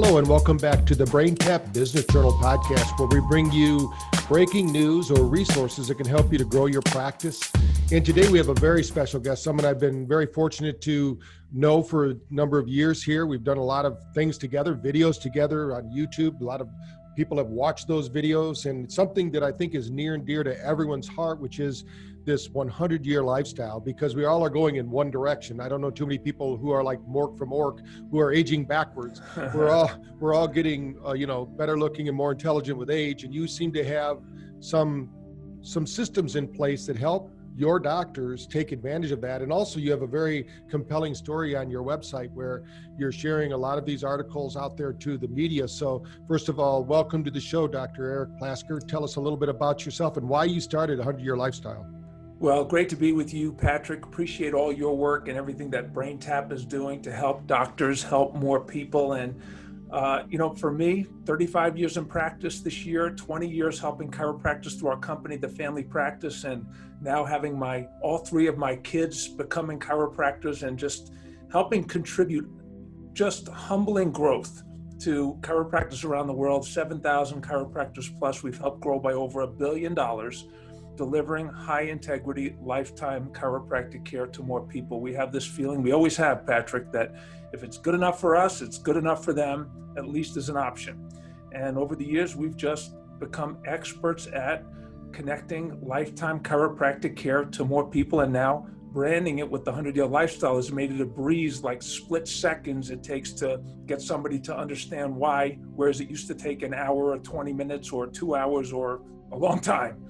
Hello, and welcome back to the BrainTap Business Journal podcast, where we bring you breaking news or resources that can help you to grow your practice. And today we have a very special guest, someone I've been very fortunate to know for a number of years here. We've done a lot of things together, videos together on YouTube. A lot of people have watched those videos, and something that I think is near and dear to everyone's heart, which is this 100-year lifestyle, because we all are going in one direction. I don't know too many people who are like Mork from Ork, who are aging backwards. We're all getting better looking and more intelligent with age. And you seem to have some systems in place that help your doctors take advantage of that. And also you have a very compelling story on your website where you're sharing a lot of these articles out there to the media. So first of all, welcome to the show, Dr. Eric Plasker. Tell us a little bit about yourself and why you started 100-Year Lifestyle. Well, great to be with you, Patrick. Appreciate all your work and everything that BrainTap is doing to help doctors, help more people. And, for me, 35 years in practice this year, 20 years helping chiropractors through our company, The Family Practice, and now having all three of my kids becoming chiropractors and just helping contribute, just humbling growth to chiropractors around the world. 7,000 chiropractors plus we've helped grow by over $1 billion. Delivering high integrity, lifetime chiropractic care to more people. We have this feeling we always have, Patrick, that if it's good enough for us, it's good enough for them, at least as an option. And over the years, we've just become experts at connecting lifetime chiropractic care to more people, and now branding it with the 100-Year Lifestyle has made it a breeze, like split seconds it takes to get somebody to understand why, whereas it used to take an hour or 20 minutes or 2 hours or a long time.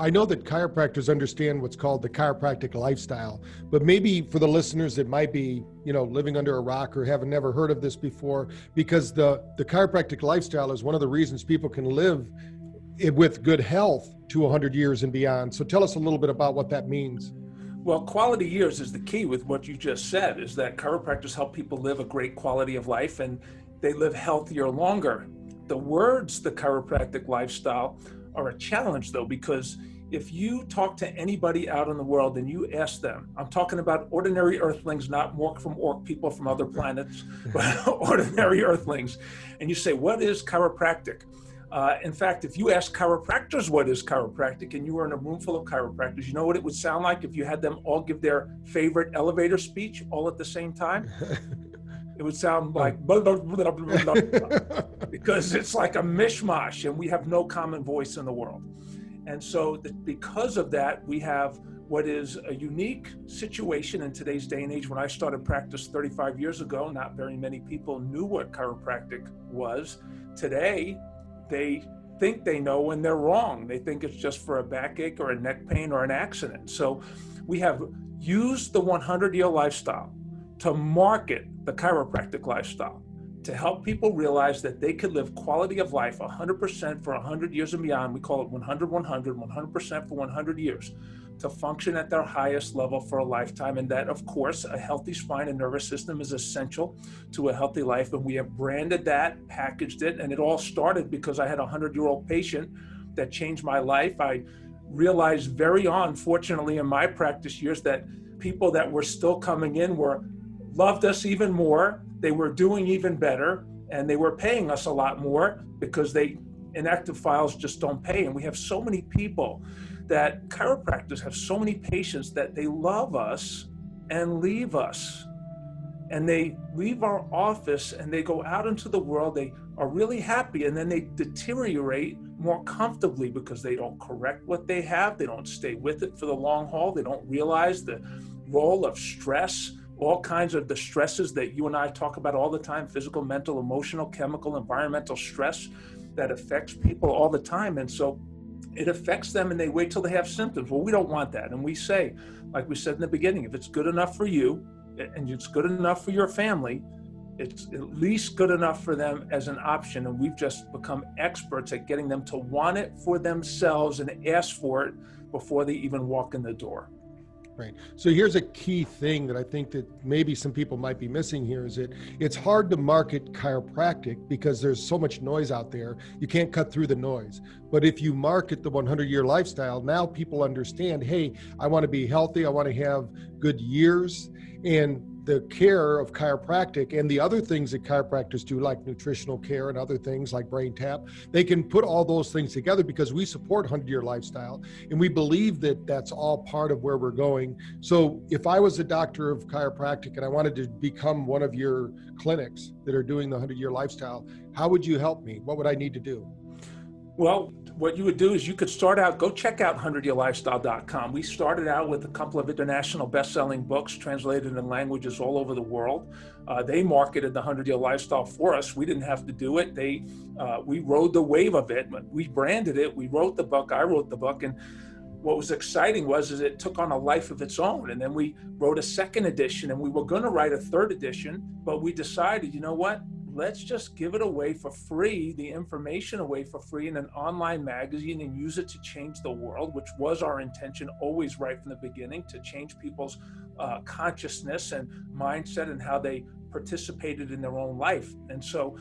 I know that chiropractors understand what's called the chiropractic lifestyle, but maybe for the listeners that might be, living under a rock or have never heard of this before, because the chiropractic lifestyle is one of the reasons people can live with good health to 100 years and beyond. So tell us a little bit about what that means. Well, quality years is the key with what you just said, is that chiropractors help people live a great quality of life and they live healthier longer. The words, the chiropractic lifestyle, are a challenge though, because if you talk to anybody out in the world and you ask them, I'm talking about ordinary earthlings, not Mork from Ork, people from other planets, but ordinary earthlings. And you say, what is chiropractic? In fact, if you ask chiropractors what is chiropractic and you were in a room full of chiropractors, you know what it would sound like if you had them all give their favorite elevator speech all at the same time? It would sound like blah, blah, blah, blah, blah, because it's like a mishmash and we have no common voice in the world. And so because of that, we have what is a unique situation in today's day and age. When I started practice 35 years ago, not very many people knew what chiropractic was. Today, they think they know when they're wrong. They think it's just for a backache or a neck pain or an accident. So we have used the 100-Year Lifestyle to market the chiropractic lifestyle, to help people realize that they could live quality of life 100% for 100 years and beyond. We call it 100% for 100 years, to function at their highest level for a lifetime. And that, of course, a healthy spine and nervous system is essential to a healthy life. And we have branded that, packaged it, and it all started because I had a 100-year-old patient that changed my life. I realized very on, fortunately, in my practice years that people that were still coming in loved us even more, they were doing even better, and they were paying us a lot more, because inactive files just don't pay. And we have so many people that chiropractors have so many patients that they love us and leave us. And they leave our office and they go out into the world, they are really happy, and then they deteriorate more comfortably because they don't correct what they have, they don't stay with it for the long haul, they don't realize the role of stress, all kinds of the stresses that you and I talk about all the time, physical, mental, emotional, chemical, environmental stress that affects people all the time. And so it affects them and they wait till they have symptoms. Well, we don't want that. And we say, like we said in the beginning, if it's good enough for you and it's good enough for your family, it's at least good enough for them as an option. And we've just become experts at getting them to want it for themselves and ask for it before they even walk in the door. Right. So here's a key thing that I think that maybe some people might be missing here, is that it's hard to market chiropractic because there's so much noise out there. You can't cut through the noise. But if you market the 100-Year Lifestyle, now people understand, hey, I want to be healthy. I want to have good years. And the care of chiropractic and the other things that chiropractors do, like nutritional care and other things like BrainTap, they can put all those things together because we support 100-Year Lifestyle, and we believe that that's all part of where we're going. So if I was a doctor of chiropractic and I wanted to become one of your clinics that are doing the 100-Year Lifestyle, how would you help me? What would I need to do? Well, what you would do is you could start out, go check out 100yearlifestyle.com. We started out with a couple of international best-selling books translated in languages all over the world. They marketed the 100-Year Lifestyle for us. We didn't have to do it. We rode the wave of it. We branded it. We wrote the book. I wrote the book. And what was exciting was it took on a life of its own. And then we wrote a second edition, and we were going to write a third edition, but we decided, you know what? Let's just give it away for free, the information away for free in an online magazine, and use it to change the world, which was our intention always right from the beginning, to change people's consciousness and mindset and how they participated in their own life. And so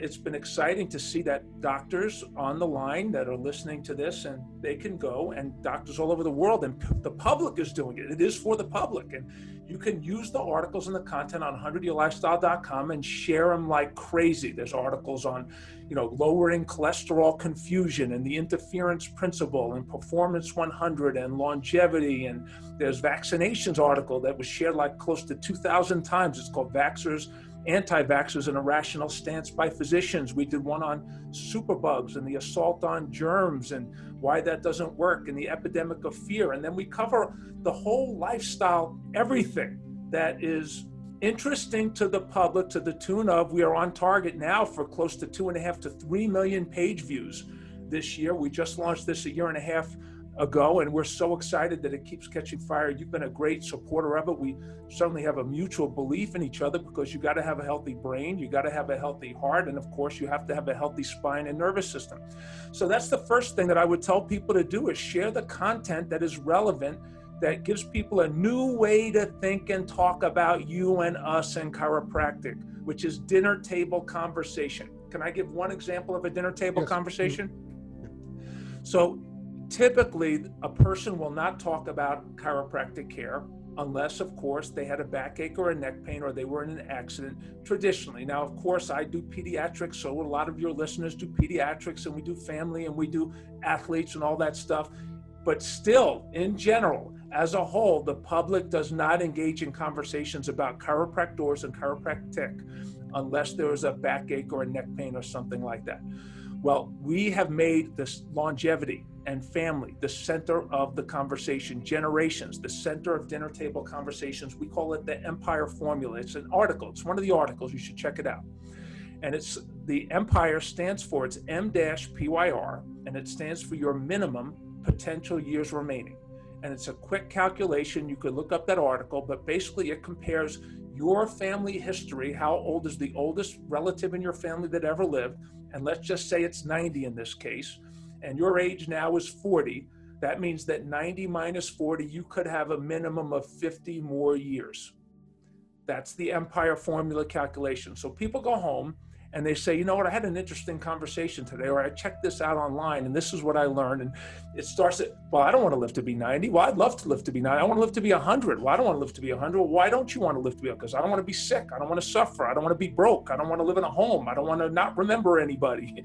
it's been exciting to see that doctors on the line that are listening to this, and they can go, and doctors all over the world, and the public is doing it. It is for the public. And you can use the articles and the content on 100yearlifestyle.com and share them like crazy. There's articles on, you know, lowering cholesterol confusion and the interference principle and performance 100 and longevity. And there's vaccinations article that was shared like close to 2,000 times. It's called Vaxxers, Anti-Vaxxers, and Irrational Stance by Physicians. We did one on superbugs and the assault on germs and why that doesn't work and the epidemic of fear. And then we cover the whole lifestyle, everything that is interesting to the public, to the tune of, we are on target now for close to 2.5 to 3 million page views this year. We just launched this a year and a half ago, and we're so excited that it keeps catching fire. You've been a great supporter of it. We certainly have a mutual belief in each other, because you got to have a healthy brain, you got to have a healthy heart, and of course you have to have a healthy spine and nervous system. So that's the first thing that I would tell people to do, is share the content that is relevant, that gives people a new way to think and talk about you and us and chiropractic, which is dinner table conversation. Can I give one example of a dinner table Yes. conversation? So typically, a person will not talk about chiropractic care unless, of course, they had a backache or a neck pain or they were in an accident traditionally. Now, of course, I do pediatrics, so a lot of your listeners do pediatrics, and we do family, and we do athletes and all that stuff. But still, in general, as a whole, the public does not engage in conversations about chiropractors and chiropractic unless there is a backache or a neck pain or something like that. Well, we have made this longevity and family the center of the conversation, generations, the center of dinner table conversations. We call it the MPYR formula. It's an article. It's one of the articles. You should check it out. And it's the MPYR stands for, it's M-PYR, and it stands for your minimum potential years remaining. And it's a quick calculation. You could look up that article, but basically it compares your family history. How old is the oldest relative in your family that ever lived? And let's just say it's 90 in this case, and your age now is 40. That means that 90 minus 40, you could have a minimum of 50 more years. That's the MPYR formula calculation. So people go home and they say, you know what, I had an interesting conversation today, or I checked this out online and this is what I learned. And it starts at, well, I don't want to live to be 90. Well, I'd love to live to be 90. I want to live to be 100. Well, I don't want to live to be 100. Well, why don't you want to live to be 100? Because I don't want to be sick. I don't want to suffer. I don't want to be broke. I don't want to live in a home. I don't want to not remember anybody.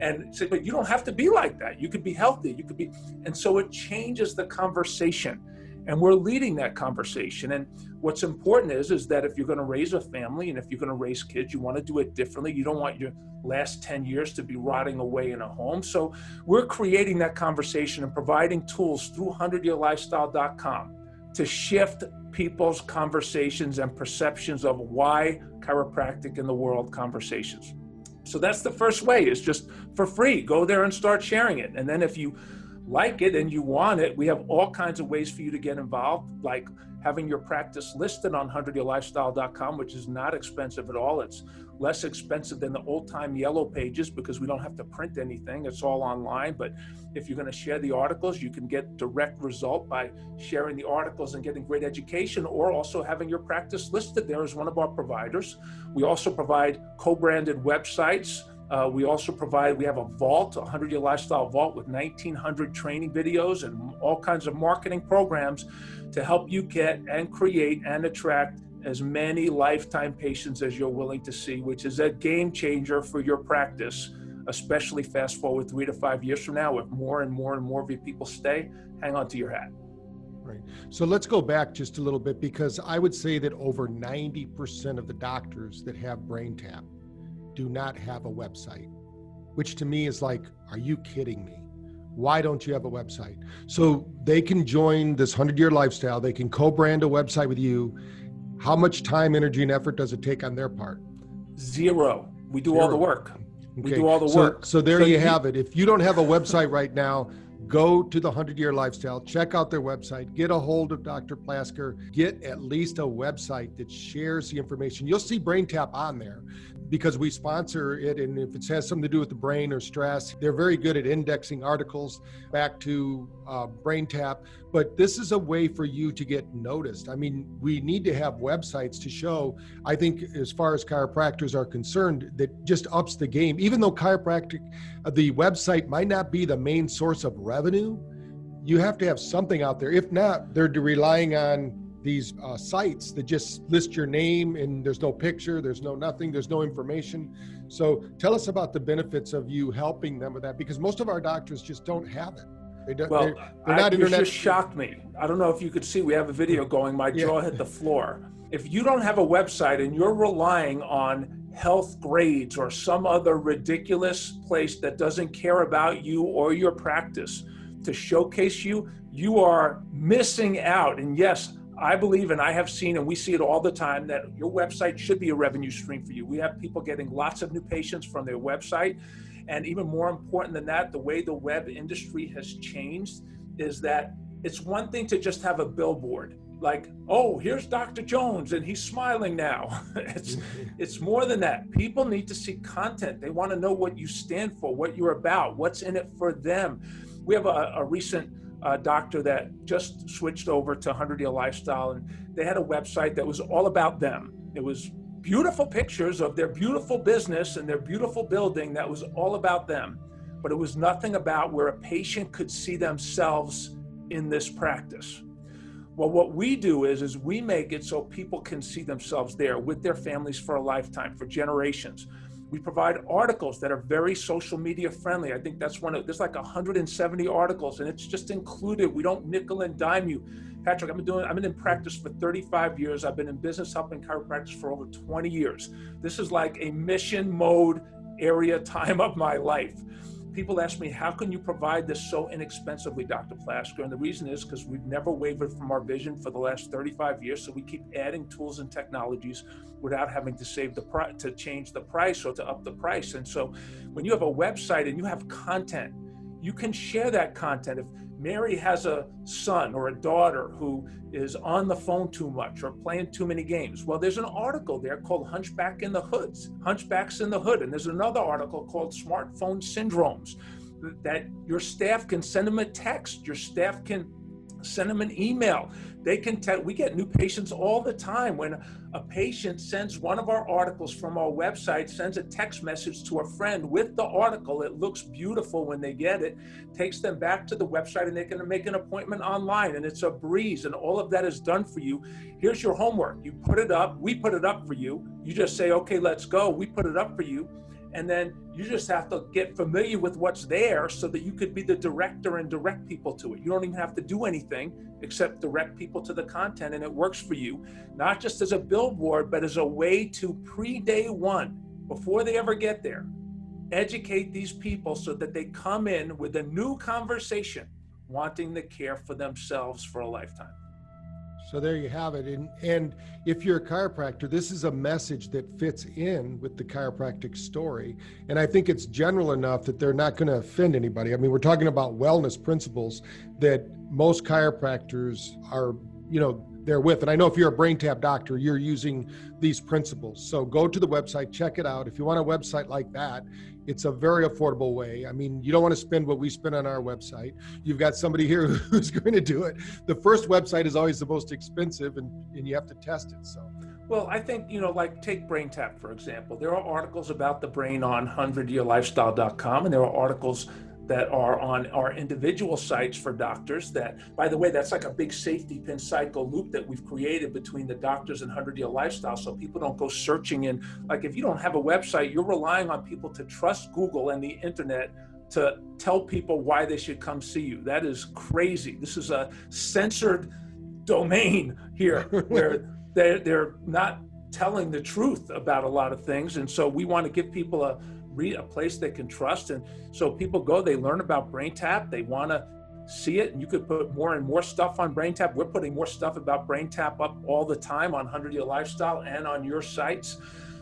And say, but you don't have to be like that. You could be healthy. You could be, and so it changes the conversation. And we're leading that conversation. And what's important is that if you're going to raise a family and if you're going to raise kids, you want to do it differently. You don't want your last 10 years to be rotting away in a home. So we're creating that conversation and providing tools through 100yearlifestyle.com to shift people's conversations and perceptions of why chiropractic in the world conversations. So that's the first way, is just for free. Go there and start sharing it. And then if you like it and you want it, we have all kinds of ways for you to get involved, like having your practice listed on 100yearlifestyle.com, which is not expensive at all. It's less expensive than the old time yellow pages because we don't have to print anything. It's all online. But if you're going to share the articles, you can get direct result by sharing the articles and getting great education, or also having your practice listed there as one of our providers. We also provide co-branded websites. We have a vault, a 100-Year Lifestyle vault with 1,900 training videos and all kinds of marketing programs to help you get and create and attract as many lifetime patients as you're willing to see, which is a game changer for your practice, especially fast forward 3 to 5 years from now, if more and more and more of your people stay, hang on to your hat. Right. So let's go back just a little bit, because I would say that over 90% of the doctors that have BrainTap do not have a website, which to me is like, are you kidding me? Why don't you have a website? So they can join this 100-Year Lifestyle. They can co-brand a website with you. How much time, energy, and effort does it take on their part? Zero. We do all the work. Okay. We do all the work. So there you have it. If you don't have a website right now, go to the 100-Year Lifestyle, check out their website, get a hold of Dr. Plasker, get at least a website that shares the information. You'll see BrainTap on there because we sponsor it, and if it has something to do with the brain or stress, they're very good at indexing articles back to BrainTap. But this is a way for you to get noticed. I mean, we need to have websites to show, I think, as far as chiropractors are concerned, that just ups the game. Even though chiropractic, the website might not be the main source of revenue, you have to have something out there. If not, they're relying on these sites that just list your name and there's no picture, there's no nothing, there's no information. So tell us about the benefits of you helping them with that, because most of our doctors just don't have it. You just shocked me. I don't know if you could see, we have a video going, my jaw hit the floor. If you don't have a website and you're relying on health grades or some other ridiculous place that doesn't care about you or your practice to showcase you, you are missing out. And yes, I believe, and I have seen, and we see it all the time, that your website should be a revenue stream for you. We have people getting lots of new patients from their website. And even more important than that, the way the web industry has changed is that it's one thing to just have a billboard. Like, oh, here's Dr. Jones and he's smiling now. It's more than that. People need to see content. They want to know what you stand for, what you're about, what's in it for them. We have a recent doctor that just switched over to 100-Year Lifestyle, and they had a website that was all about them. It was beautiful pictures of their beautiful business and their beautiful building that was all about them, but it was nothing about where a patient could see themselves in this practice. Well, what we do is we make it so people can see themselves there with their families for a lifetime, for generations. We provide articles that are very social media friendly. I think that's there's like 170 articles, and it's just included. We don't nickel and dime you. Patrick, I've been in practice for 35 years. I've been in business helping chiropractors for over 20 years. This is like a mission mode area time of my life. People ask me, how can you provide this so inexpensively, Dr. Plasker? And the reason is because we've never wavered from our vision for the last 35 years. So we keep adding tools and technologies without having to change the price or to up the price. And so when you have a website and you have content, you can share that content. If Mary has a son or a daughter who is on the phone too much or playing too many games, well, there's an article there called Hunchbacks in the Hood. And there's another article called Smartphone Syndromes that your staff can send them a text. Your staff can send them an email. They can we get new patients all the time. When a patient sends one of our articles from our website, sends a text message to a friend with the article, it looks beautiful when they get it, takes them back to the website, and they can make an appointment online, and it's a breeze, and all of that is done for you. Here's your homework. You put it up. We put it up for you. You just say, okay, let's go. We put it up for you. And then you just have to get familiar with what's there so that you could be the director and direct people to it. You don't even have to do anything except direct people to the content, and it works for you, not just as a billboard, but as a way to pre-day one, before they ever get there, educate these people so that they come in with a new conversation, wanting the care for themselves for a lifetime. So there you have it. And if you're a chiropractor, this is a message that fits in with the chiropractic story. And I think it's general enough that they're not going to offend anybody. I mean, we're talking about wellness principles that most chiropractors are, they're with. And I know if you're a BrainTap doctor, you're using these principles. So go to the website, check it out. If you want a website like that, it's a very affordable way. I mean, you don't want to spend what we spend on our website. You've got somebody here who's going to do it. The first website is always the most expensive, and you have to test it. So, well, I think, like take BrainTap, for example. There are articles about the brain on 100yearlifestyle.com, and there are articles that are on our individual sites for doctors that, by the way, that's like a big safety pin cycle loop that we've created between the doctors and 100-Year Lifestyle, so people don't go searching in. Like if you don't have a website, you're relying on people to trust Google and the internet to tell people why they should come see you. That is crazy. This is a censored domain here where they're not telling the truth about a lot of things. And so we want to give people a place they can trust. And so people go, they learn about BrainTap, they want to see it. And you could put more and more stuff on BrainTap. We're putting more stuff about BrainTap up all the time on 100-Year Lifestyle and on your sites.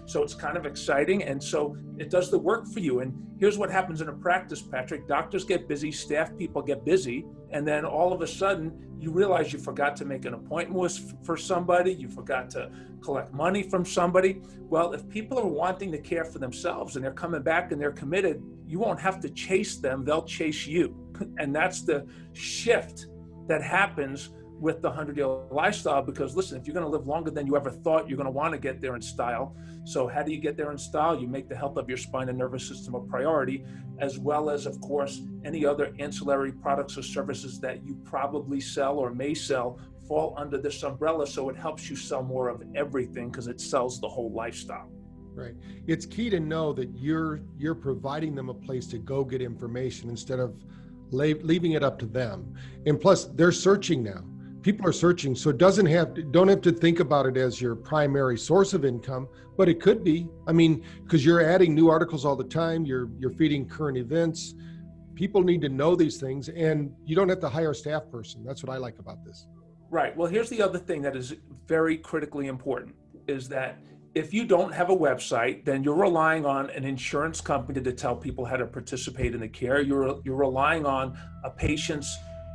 So it's kind of exciting. And so it does the work for you. And here's what happens in a practice, Patrick. Doctors get busy, staff people get busy. And then all of a sudden, you realize you forgot to make an appointment for somebody. You forgot to collect money from somebody. Well, if people are wanting to care for themselves and they're coming back and they're committed, you won't have to chase them. They'll chase you. And that's the shift that happens with the 100-Year Lifestyle, because listen, if you're gonna live longer than you ever thought, you're gonna wanna get there in style. So how do you get there in style? You make the health of your spine and nervous system a priority, as well as, of course, any other ancillary products or services that you probably sell or may sell fall under this umbrella. So it helps you sell more of everything because it sells the whole lifestyle. Right. It's key to know that you're providing them a place to go get information instead of leaving it up to them. And plus, they're searching now. People are searching, so don't have to think about it as your primary source of income, but it could be. I mean, because you're adding new articles all the time, you're feeding current events. People need to know these things, and you don't have to hire a staff person. That's what I like about this. Right. Well, here's the other thing that is very critically important is that if you don't have a website, then you're relying on an insurance company to tell people how to participate in the care. You're relying on a patient's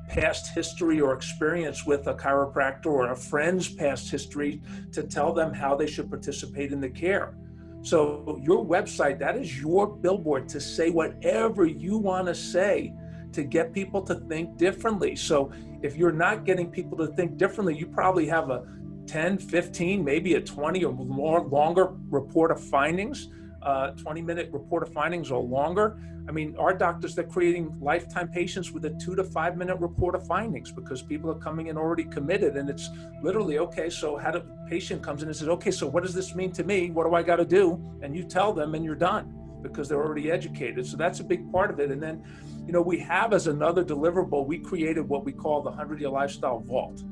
past history or experience with a chiropractor or a friend's past history to tell them how they should participate in the care. So your website, that is your billboard to say whatever you want to say to get people to think differently. So if you're not getting people to think differently, you probably have a 10, 15, maybe a 20 or more longer report of findings, 20-minute report of findings or longer. I mean, our doctors, they're creating lifetime patients with a 2 to 5 minute report of findings because people are coming in already committed. And it's literally, okay, so how the patient comes in and says, okay, so what does this mean to me? What do I got to do? And you tell them and you're done because they're already educated. So that's a big part of it. And then, you know, we have as another deliverable, we created what we call the 100-Year Lifestyle Vault,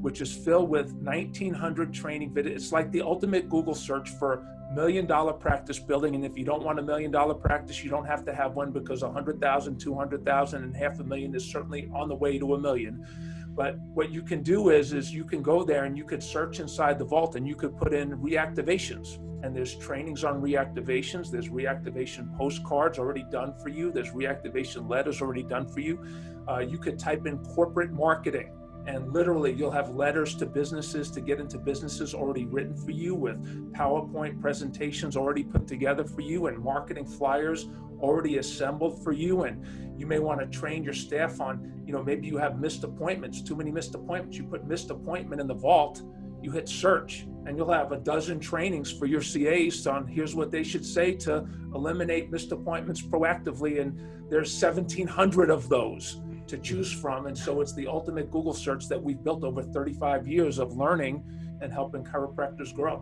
which is filled with 1,900 training videos. It's like the ultimate Google search for $1 million practice building. And if you don't want $1 million practice, you don't have to have one because 100,000, 200,000 and $500,000 is certainly on the way to $1 million. But what you can do is you can go there and you could search inside the vault and you could put in reactivations. And there's trainings on reactivations. There's reactivation postcards already done for you. There's reactivation letters already done for you. You could type in corporate marketing. And literally, you'll have letters to businesses to get into businesses already written for you with PowerPoint presentations already put together for you and marketing flyers already assembled for you. And you may want to train your staff on, you know, maybe you have missed appointments, too many missed appointments. You put missed appointment in the vault, you hit search, and you'll have a dozen trainings for your CAs on here's what they should say to eliminate missed appointments proactively. And there's 1,700 of those to choose from. And so it's the ultimate Google search that we've built over 35 years of learning and helping chiropractors grow.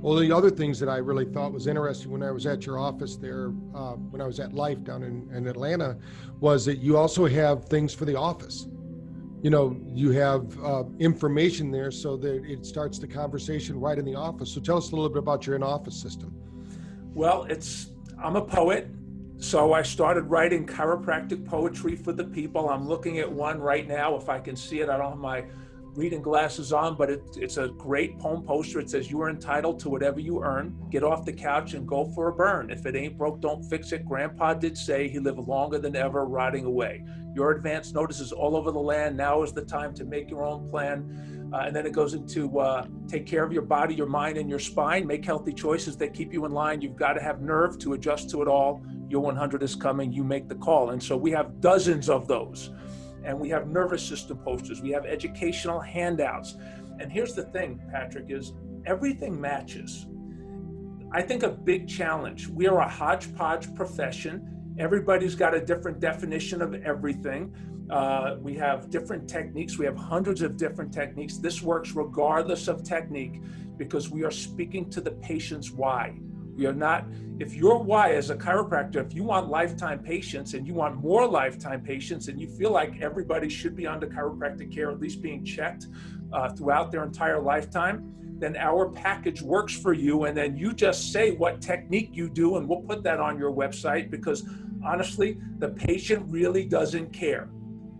Well, the other things that I really thought was interesting when I was at your office there, when I was at Life down in Atlanta, was that you also have things for the office. You know, you have information there so that it starts the conversation right in the office. So tell us a little bit about your in-office system. Well, I'm a poet. So I started writing chiropractic poetry for the people. I'm looking at one right now. If I can see it, I don't have my reading glasses on, but it's a great poem poster. It says, you are entitled to whatever you earn. Get off the couch and go for a burn. If it ain't broke, don't fix it. Grandpa did say he lived longer than ever rotting away. Your advance notice is all over the land. Now is the time to make your own plan. And then it goes into take care of your body, your mind, and your spine. Make healthy choices that keep you in line. You've got to have nerve to adjust to it all. Your 100 is coming, you make the call. And so we have dozens of those. And we have nervous system posters, we have educational handouts. And here's the thing, Patrick, is everything matches. I think a big challenge, we are a hodgepodge profession Everybody's got a different definition of everything. We have different techniques. We have hundreds of different techniques. This works regardless of technique because we are speaking to the patient's why. We are not, if your why as a chiropractor, if you want lifetime patients and you want more lifetime patients and you feel like everybody should be under chiropractic care, at least being checked throughout their entire lifetime, then our package works for you. And then you just say what technique you do and we'll put that on your website because honestly, the patient really doesn't care.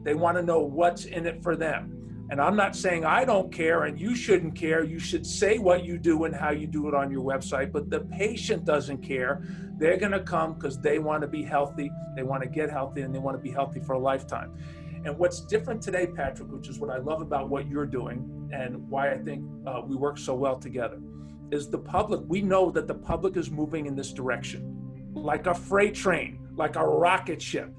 They want to know what's in it for them. And I'm not saying I don't care and you shouldn't care. You should say what you do and how you do it on your website, but the patient doesn't care. They're going to come because they want to be healthy. They want to get healthy and they want to be healthy for a lifetime. And what's different today, Patrick, which is what I love about what you're doing and why I think we work so well together, is the public. We know that the public is moving in this direction, like a freight train, like a rocket ship.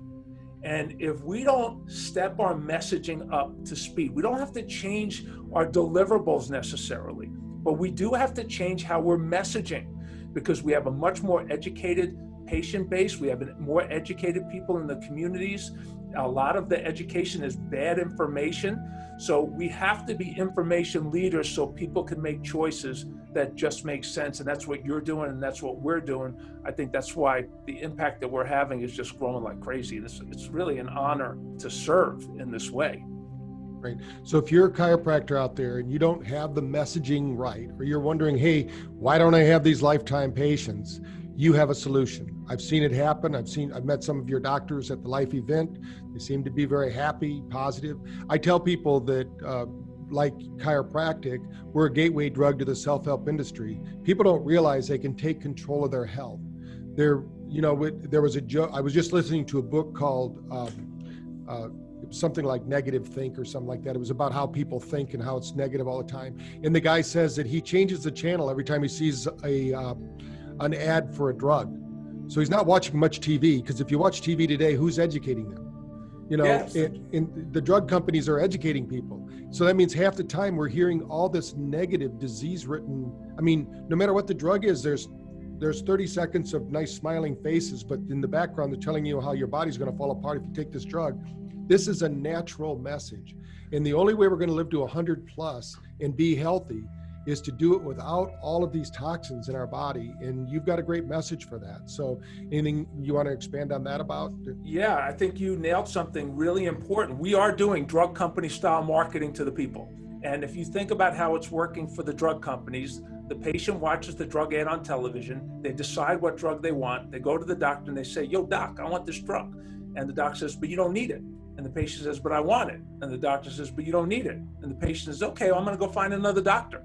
And if we don't step our messaging up to speed, we don't have to change our deliverables necessarily, but we do have to change how we're messaging because we have a much more educated patient base. We have more educated people in the communities. A lot of the education is bad information. So we have to be information leaders so people can make choices that just make sense. And that's what you're doing and that's what we're doing. I think that's why the impact that we're having is just growing like crazy. It's really an honor to serve in this way. Great. So if you're a chiropractor out there and you don't have the messaging right, or you're wondering, hey, why don't I have these lifetime patients? You have a solution. I've seen it happen. I've met some of your doctors at the Life event. They seem to be very happy, positive. I tell people that like chiropractic, we're a gateway drug to the self-help industry. People don't realize they can take control of their health. There was a joke. I was just listening to a book called something like Negative Think or something like that. It was about how people think and how it's negative all the time. And the guy says that he changes the channel every time he sees an ad for a drug. So he's not watching much TV, because if you watch TV today, who's educating them? Yes. And the drug companies are educating people. So that means half the time we're hearing all this negative disease written. I mean, no matter what the drug is, there's 30 seconds of nice smiling faces, but in the background, they're telling you how your body's going to fall apart if you take this drug. This is a natural message. And the only way we're going to live to 100 plus and be healthy is to do it without all of these toxins in our body. And you've got a great message for that. So anything you want to expand on that about? Yeah, I think you nailed something really important. We are doing drug company style marketing to the people. And if you think about how it's working for the drug companies, the patient watches the drug ad on television. They decide what drug they want. They go to the doctor and they say, yo, doc, I want this drug. And the doc says, but you don't need it. And the patient says, but I want it. And the doctor says, but you don't need it. And the patient says, okay, well, I'm going to go find another doctor.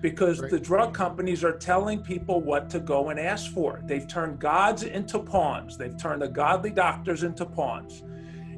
Because the drug companies are telling people what to go and ask for. They've turned gods into pawns. They've turned the godly doctors into pawns.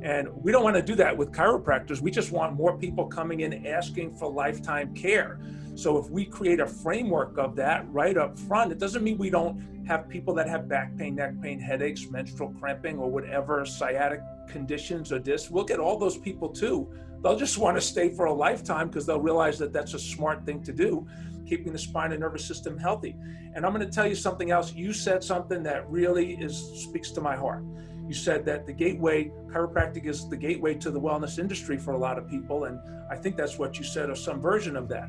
And we don't want to do that with chiropractors. We just want more people coming in asking for lifetime care. So if we create a framework of that right up front, it doesn't mean we don't have people that have back pain, neck pain, headaches, menstrual cramping, or whatever sciatic conditions or discs. We'll get all those people too. They'll just want to stay for a lifetime because they'll realize that that's a smart thing to do, keeping the spine and nervous system healthy. And I'm going to tell you something else. You said something that really speaks to my heart. You said that the gateway, chiropractic is the gateway to the wellness industry for a lot of people. And I think that's what you said or some version of that.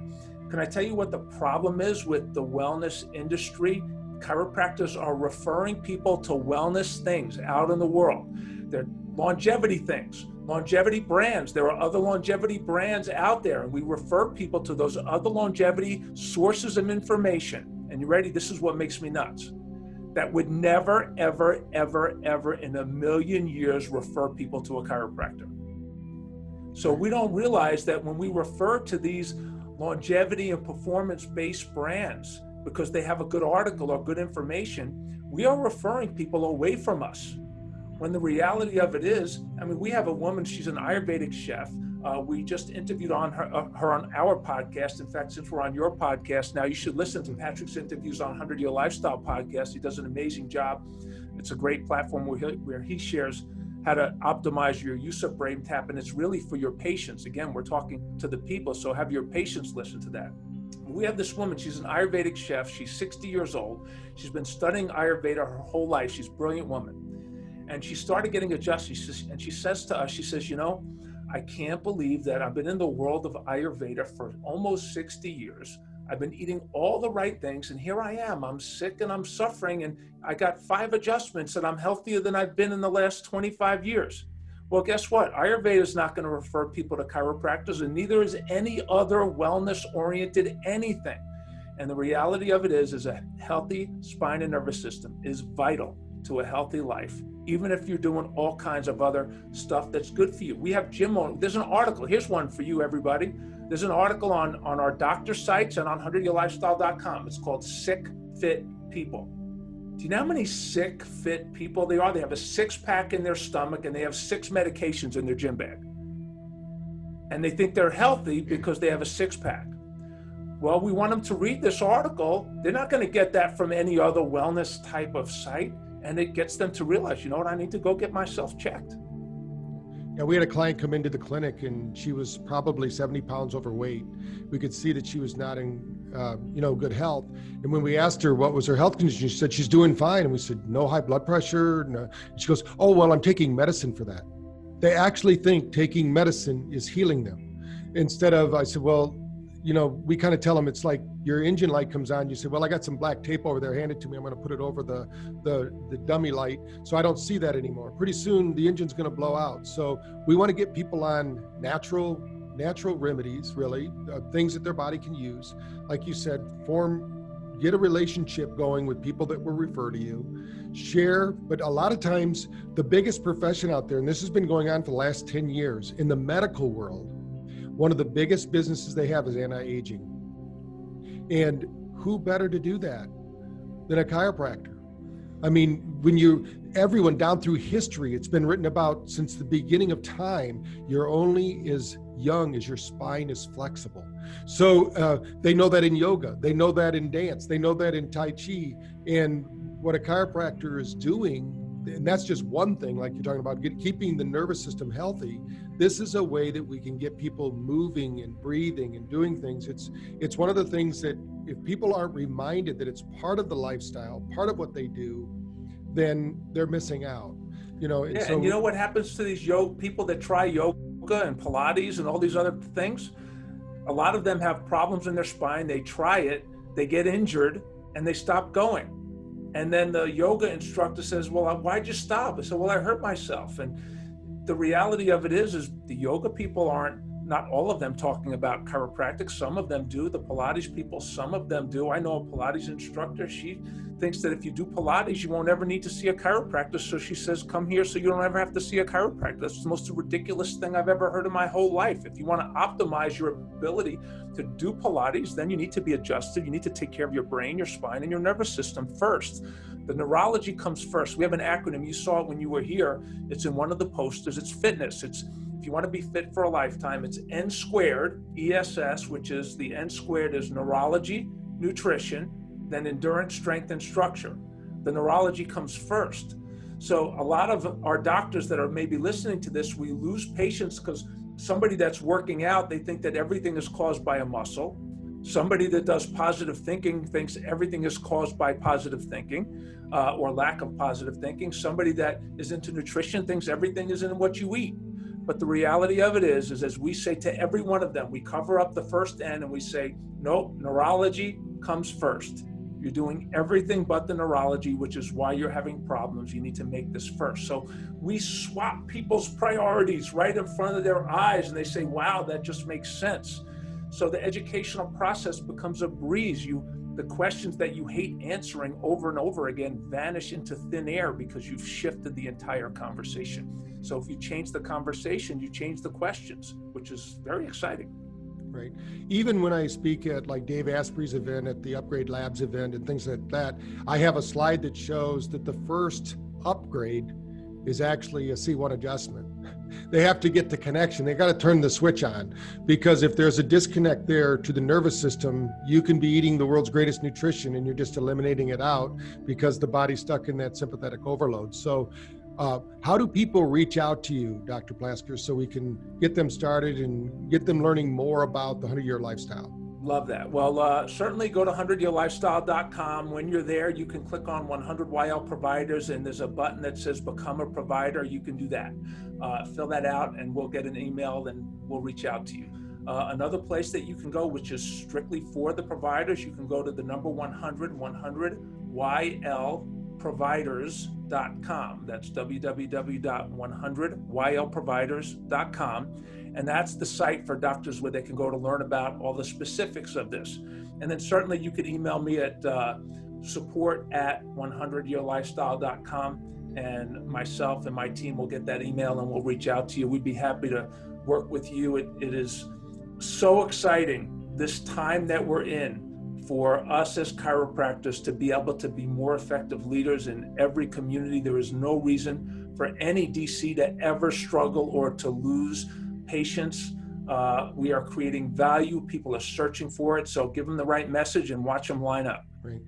Can I tell you what the problem is with the wellness industry? Chiropractors are referring people to wellness things out in the world. They're longevity things, longevity brands. There are other longevity brands out there, and we refer people to those other longevity sources of information. And you ready? This is what makes me nuts. That would never, ever, ever, ever in a million years refer people to a chiropractor. So we don't realize that when we refer to these longevity and performance-based brands, because they have a good article or good information, we are referring people away from us. When the reality of it is, I mean, we have a woman, she's an Ayurvedic chef. We just interviewed on her on our podcast. In fact, since we're on your podcast now, you should listen to Patrick's interviews on 100-Year Lifestyle podcast. He does an amazing job. It's a great platform where he shares how to optimize your use of BrainTap, and it's really for your patients. Again, we're talking to the people, so have your patients listen to that. We have this woman, she's an Ayurvedic chef. She's 60 years old. She's been studying Ayurveda her whole life. She's a brilliant woman. And she started getting adjusted. And she says to us, she says, you know, I can't believe that I've been in the world of Ayurveda for almost 60 years. I've been eating all the right things, and here I am. I'm sick and I'm suffering, and I got 5 adjustments, and I'm healthier than I've been in the last 25 years. Well, guess what? Ayurveda is not going to refer people to chiropractors, and neither is any other wellness-oriented anything. And the reality of it is a healthy spine and nervous system is vital to a healthy life, even if you're doing all kinds of other stuff that's good for you. We have gym owners. There's an article. Here's one for you, everybody. There's an article on our doctor sites and on 100yearlifestyle.com. It's called Sick Fit People. Do you know how many sick, fit people they are? They have a 6-pack in their stomach, and they have 6 medications in their gym bag. And they think they're healthy because they have a 6-pack. Well, we want them to read this article. They're not going to get that from any other wellness type of site. And it gets them to realize, you know what, I need to go get myself checked. Yeah, we had a client come into the clinic, and she was probably 70 pounds overweight. We could see that she was not in, good health. And when we asked her what was her health condition, she said she's doing fine. And we said, no high blood pressure. No. She goes, oh, well, I'm taking medicine for that. They actually think taking medicine is healing them. Instead of, I said, well, you know, we kind of tell them it's like your engine light comes on. You say, well, I got some black tape over there. Hand it to me. I'm going to put it over the dummy light so I don't see that anymore. Pretty soon the engine's going to blow out. So we want to get people on natural remedies, really, things that their body can use. Like you said, get a relationship going with people that will refer to you, share. But a lot of times the biggest profession out there, and this has been going on for the last 10 years in the medical world, one of the biggest businesses they have is anti-aging. And who better to do that than a chiropractor? I mean, everyone down through history, it's been written about since the beginning of time, you're only as young as your spine is flexible. So they know that in yoga, they know that in dance, they know that in Tai Chi. And what a chiropractor is doing, and that's just one thing, like you're talking about, keeping the nervous system healthy. This is a way that we can get people moving and breathing and doing things. It's one of the things that if people aren't reminded that it's part of the lifestyle, part of what they do, then they're missing out. You know, and, yeah, so, and you know what happens to these yoga people that try yoga and Pilates and all these other things? A lot of them have problems in their spine. They try it, they get injured, and they stop going. And then the yoga instructor says, well, why'd you stop? I said, well, I hurt myself. And the reality of it is the yoga people not all of them talking about chiropractic. Some of them do. The Pilates people, some of them do. I know a Pilates instructor. She thinks that if you do Pilates, you won't ever need to see a chiropractor. So she says, come here so you don't ever have to see a chiropractor. That's the most ridiculous thing I've ever heard in my whole life. If you want to optimize your ability to do Pilates, then you need to be adjusted. You need to take care of your brain, your spine, and your nervous system first. The neurology comes first. We have an acronym. You saw it when you were here. It's in one of the posters. It's fitness. It's, if you want to be fit for a lifetime, it's N squared ESS, which is the N squared is neurology, nutrition, then endurance, strength, and structure. The neurology comes first. So a lot of our doctors that are maybe listening to this, we lose patients because somebody that's working out, they think that everything is caused by a muscle. Somebody that does positive thinking thinks everything is caused by positive thinking or lack of positive thinking. Somebody that is into nutrition thinks everything is in what you eat. But the reality of it is as we say to every one of them, we cover up the first N and we say, nope, neurology comes first. You're doing everything but the neurology, which is why you're having problems. You need to make this first. So we swap people's priorities right in front of their eyes and they say, wow, that just makes sense. So the educational process becomes a breeze. The questions that you hate answering over and over again vanish into thin air because you've shifted the entire conversation. So if you change the conversation, you change the questions, which is very exciting. Right. Even when I speak at like Dave Asprey's event, at the Upgrade Labs event and things like that, I have a slide that shows that the first upgrade is actually a C1 adjustment. They have to get the connection. They got to turn the switch on, because if there's a disconnect there to the nervous system, you can be eating the world's greatest nutrition and you're just eliminating it out because the body's stuck in that sympathetic overload. So how do people reach out to you, Dr. Plasker, so we can get them started and get them learning more about the 100-Year Lifestyle? Love that. Well, certainly go to 100yearlifestyle.com. When you're there, you can click on 100YL providers, and there's a button that says become a provider. You can do that. Fill that out, and we'll get an email, and we'll reach out to you. Another place that you can go, which is strictly for the providers, you can go to the number 100YLproviders.com. That's www.100YLproviders.com. And that's the site for doctors where they can go to learn about all the specifics of this. And then certainly you can email me at support@100yearlifestyle.com, and myself and my team will get that email and we'll reach out to you. We'd be happy to work with you. It is so exciting, this time that we're in, for us as chiropractors to be able to be more effective leaders in every community. There is no reason for any DC to ever struggle or to lose patients. We are creating value. People are searching for it. So give them the right message and watch them line up. Great.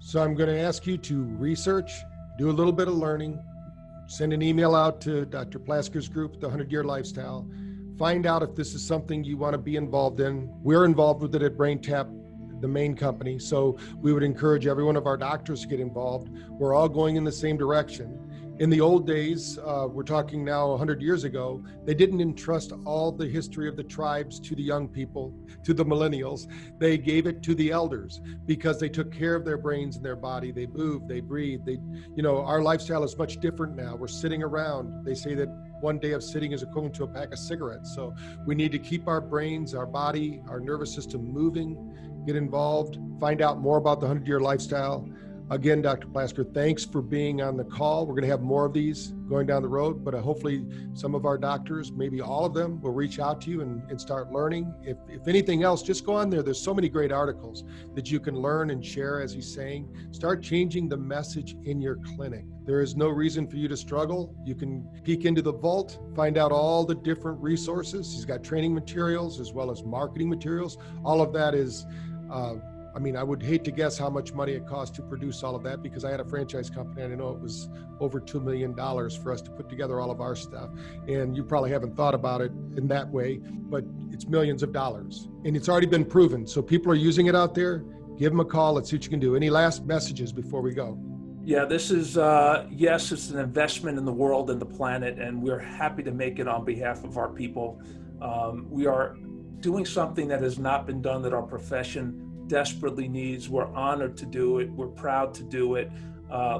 So I'm going to ask you to research, do a little bit of learning, send an email out to Dr. Plasker's group, the 100-Year Lifestyle. Find out if this is something you want to be involved in. We're involved with it at BrainTap, the main company. So we would encourage every one of our doctors to get involved. We're all going in the same direction. In the old days, we're talking now 100 years ago, they didn't entrust all the history of the tribes to the young people, to the millennials. They gave it to the elders because they took care of their brains and their body. They moved, they breathed. Our lifestyle is much different now. We're sitting around. They say that one day of sitting is equivalent to a pack of cigarettes. So we need to keep our brains, our body, our nervous system moving. Get involved, find out more about the 100-Year Lifestyle. Again, Dr. Plasker, thanks for being on the call. We're going to have more of these going down the road, but hopefully some of our doctors, maybe all of them, will reach out to you and start learning. If anything else, just go on there. There's so many great articles that you can learn and share, as he's saying. Start changing the message in your clinic. There is no reason for you to struggle. You can peek into the vault, find out all the different resources. He's got training materials as well as marketing materials. All of that is... I would hate to guess how much money it costs to produce all of that, because I had a franchise company and I know it was over $2 million for us to put together all of our stuff. And you probably haven't thought about it in that way, but it's millions of dollars and it's already been proven. So people are using it out there. Give them a call. Let's see what you can do. Any last messages before we go? Yeah, this is, yes, it's an investment in the world and the planet, and we're happy to make it on behalf of our people. We are doing something that has not been done, that our profession desperately needs. We're honored to do it. We're proud to do it.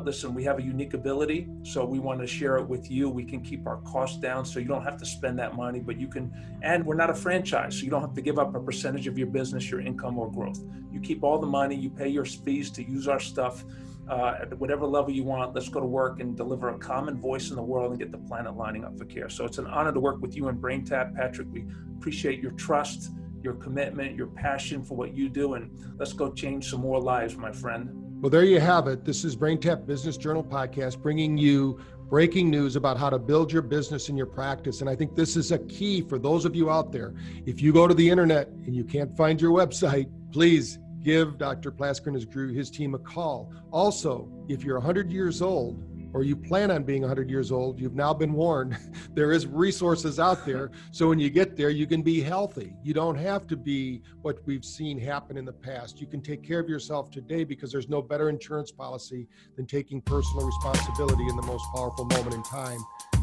Listen, we have a unique ability, so we want to share it with you. We can keep our costs down so you don't have to spend that money, but you can, and we're not a franchise, so you don't have to give up a percentage of your business, your income, or growth. You keep all the money, you pay your fees to use our stuff at whatever level you want. Let's go to work and deliver a common voice in the world and get the planet lining up for care. So it's an honor to work with you and BrainTap, Patrick. We appreciate your trust, your commitment, your passion for what you do, and let's go change some more lives, my friend. Well, there you have it. This is BrainTap Business Journal Podcast, bringing you breaking news about how to build your business and your practice. And I think this is a key for those of you out there. If you go to the internet and you can't find your website, please give Dr. Plasker and his team a call. Also, if you're 100 years old, or you plan on being 100 years old, you've now been warned. There is resources out there. So when you get there, you can be healthy. You don't have to be what we've seen happen in the past. You can take care of yourself today, because there's no better insurance policy than taking personal responsibility in the most powerful moment in time.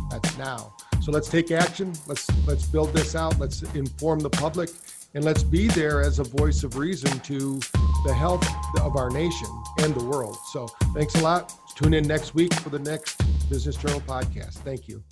That's now. So let's take action. Let's build this out. Let's inform the public. And let's be there as a voice of reason to the health of our nation and the world. So thanks a lot. Tune in next week for the next Business Journal podcast. Thank you.